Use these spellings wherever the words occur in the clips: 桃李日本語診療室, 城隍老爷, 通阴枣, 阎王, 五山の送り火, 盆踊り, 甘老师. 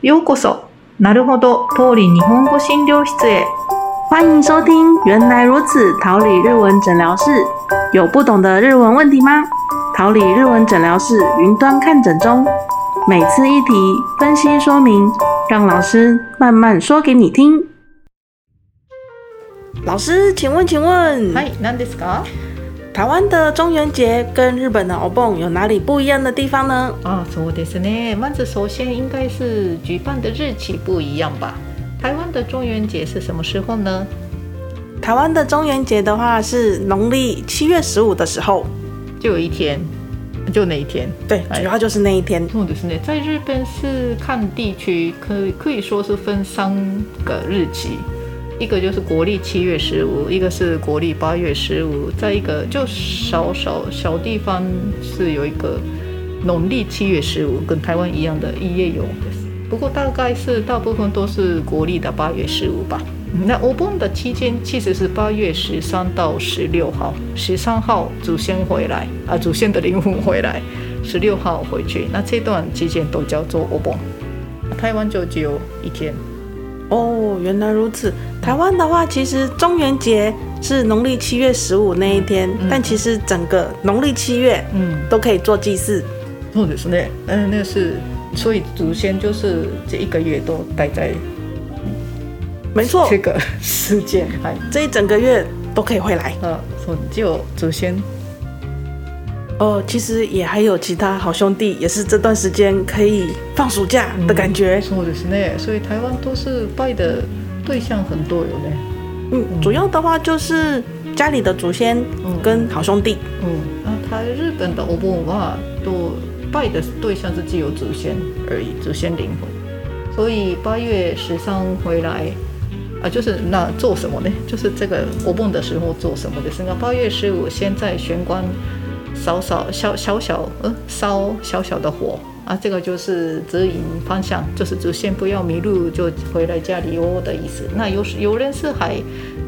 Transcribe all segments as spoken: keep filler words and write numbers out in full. ようこそなるほど桃李日本語診療室へ。欢迎收听原来如此桃李日文诊疗室。有不懂的日文问题吗？桃李日文诊疗室云端看诊中，每次一题分析说明，让老师慢慢说给你听。老师，请问请问はい、何ですか？台湾的中元节跟日本的お盆有哪里不一样的地方呢？啊，そうですね。まず首先应该是举办的日期不一样吧。台湾的中元节是什么时候呢？台湾的中元节的话是农历七月十五的时候，就有一天，就那一天。对，主要就是那一天。そうですね。在日本是看地区，可以可以说是分三个日期。一个就是国历七月十五，一个是国历八月十五，再一个就少少小地方是有一个农历七月十五，跟台湾一样的一月有。不过大概是大部分都是国历的八月十五吧。那お盆的期间其实是八月十三到十六号，十三号祖先回来啊，祖先的灵魂回来，十六号回去。那这段期间都叫做お盆。台湾就只有一天。哦，原来如此。台湾的话，其实中元节是农历七月十五那一天、嗯、但其实整个农历七月都可以做祭祀。そうですね。嗯，那是所以祖先就是这一个月都待在，没错，这个时间，这一整个月都可以回来。嗯，只有祖先。哦，其实也还有其他好兄弟，也是这段时间可以放暑假的感觉。嗯、そうですね。所以台湾都是拜的对象很多有呢。嗯，主要的话就是家里的祖先跟好兄弟。嗯，那、嗯啊、台日本的お盆は都拜的对象是只有祖先而已，祖先灵魂。所以八月十三回来。啊，就是那做什么呢？就是这个お盆的时候做什么的？是那八月十五先在玄关。烧烧小小小呃烧小小的火啊，这个就是指引方向，就是祖先不要迷路，就回来家里哦的意思。那有有人是还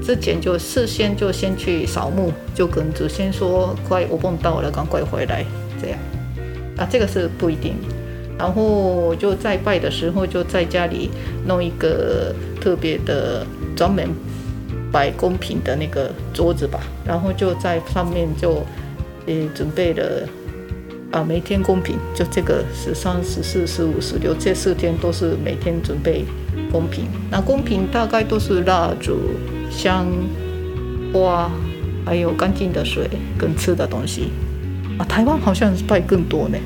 之前就事先就先去扫墓，就跟祖先说快お盆到了，赶快回来这样啊，这个是不一定。然后就在拜的时候，就在家里弄一个特别的专门摆贡品的那个桌子吧，然后就在上面就。也准备了啊，每天贡品，就这个十三、十四、十五、十六这四天都是每天准备贡品。那贡品大概都是蜡烛、香、花，还有干净的水跟吃的东西。啊，台湾好像拜更多呢，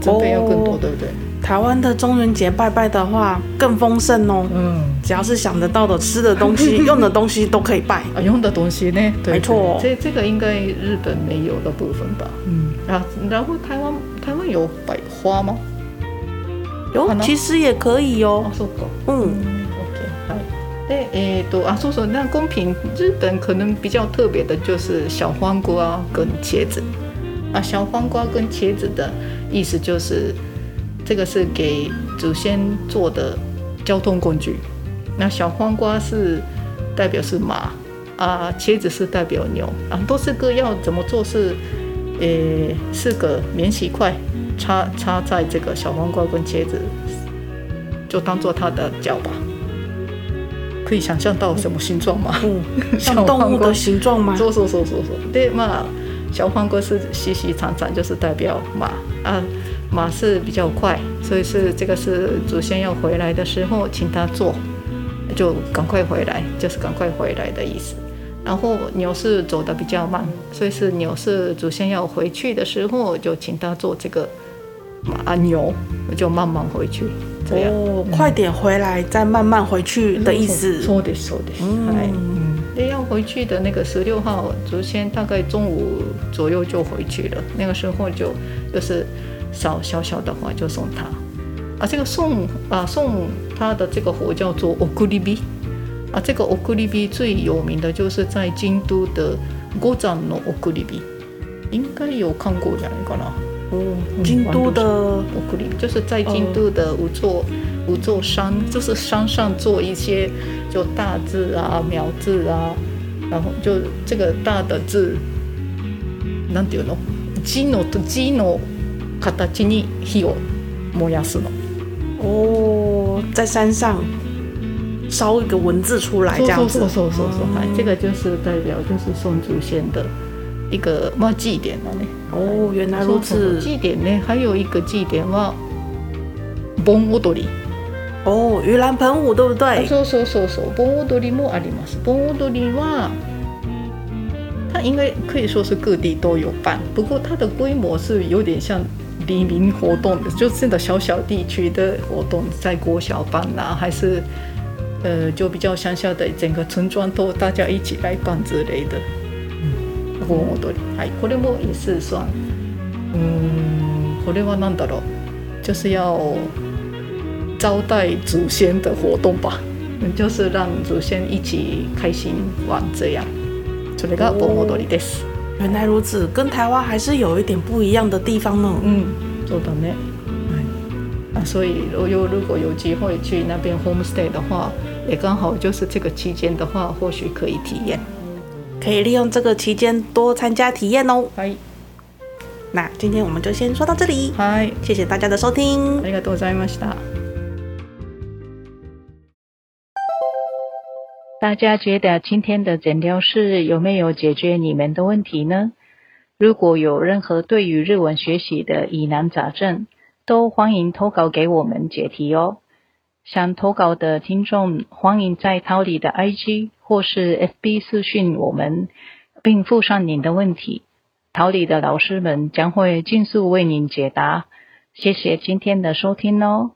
准备要更多，对不对？台湾的中元节拜拜的话更丰盛哦。嗯，只要是想得到的吃的东西、用的东西都可以拜。啊，用的东西呢？对，没错、哦。这这个应该日本没有的部分吧？嗯。啊，然后台湾台湾有摆花吗？有，其实也可以哟、哦。啊，そうか。嗯。OK， はい。で、えっと、あ、そうそう。那公平，日本可能比较特别的就是小黄瓜跟茄子。啊，小黄瓜跟茄子的意思就是。这个是给祖先做的交通工具。那小黄瓜是代表是马啊，茄子是代表牛啊，都是个要怎么做是，诶，是个免洗筷插插在这个小黄瓜跟茄子，就当做它的脚吧。可以想象到什么形状吗？嗯，像动物的形状吗？そうそうそうそう。で、まあ小黄瓜是细细长长，就是代表马啊。马是比较快，所以是这个是祖先要回来的时候，请他坐，就赶快回来，就是赶快回来的意思。然后牛是走得比较慢，所以是牛是祖先要回去的时候，就请他坐这个马牛，就慢慢回去。这样哦、嗯，快点回来，再慢慢回去的意思。そうですそうです。嗯，对，要回去的那个十六号祖先大概中午左右就回去了，那个时候就就是。烧小小的花就送他啊，这个送啊送他的这个火叫做送り火啊，这个送り火最有名的就是在京都的五山の送り火，应该有看过じゃないかな。嗯，京都的送り火就是在京都的五座、嗯、五座山，就是山上做一些就大字啊、苗字啊，然后就这个大的字，なんていうの？字のと字の形に火を燃やすの。おー、在山上烧一个文字出来这样子。そうそうそうそう、はい、这个就是代表就是宋祖先的一个まあ祭典だね。哦，原来如此。そうそう祭典ね、还有一个祭典は盆踊り。哦，盂蘭盆舞对不对？そうそうそうそう、盆踊りもあります。盆踊りは它应该可以说是各地都有办，不过它的规模是有点像黎明活动的，就真的小小地区的活动，在国小办啊，还是呃就比较乡下的整个村庄都大家一起来办之类的。盆踊り、はい、これも也是算，嗯，これはなんだろう，就是要招待祖先的活动吧，就是让祖先一起开心玩这样。それが盆踊りです。原来如此，跟台湾还是有一点不一样的地方呢。嗯，そうだね。はい。啊，所以如果有机会去那边 homestay 的话，也刚好就是这个期间的话，或许可以体验。可以利用这个期间多参加体验哦。はい。那今天我们就先说到这里。はい。谢谢大家的收听。ありがとうございました。大家觉得今天的诊疗室有没有解决你们的问题呢？如果有任何对于日文学习的疑难杂症，都欢迎投稿给我们解题哦。想投稿的听众，欢迎在桃李的 I G 或是 F B 私讯我们，并附上您的问题。桃李的老师们将会尽速为您解答。谢谢今天的收听哦。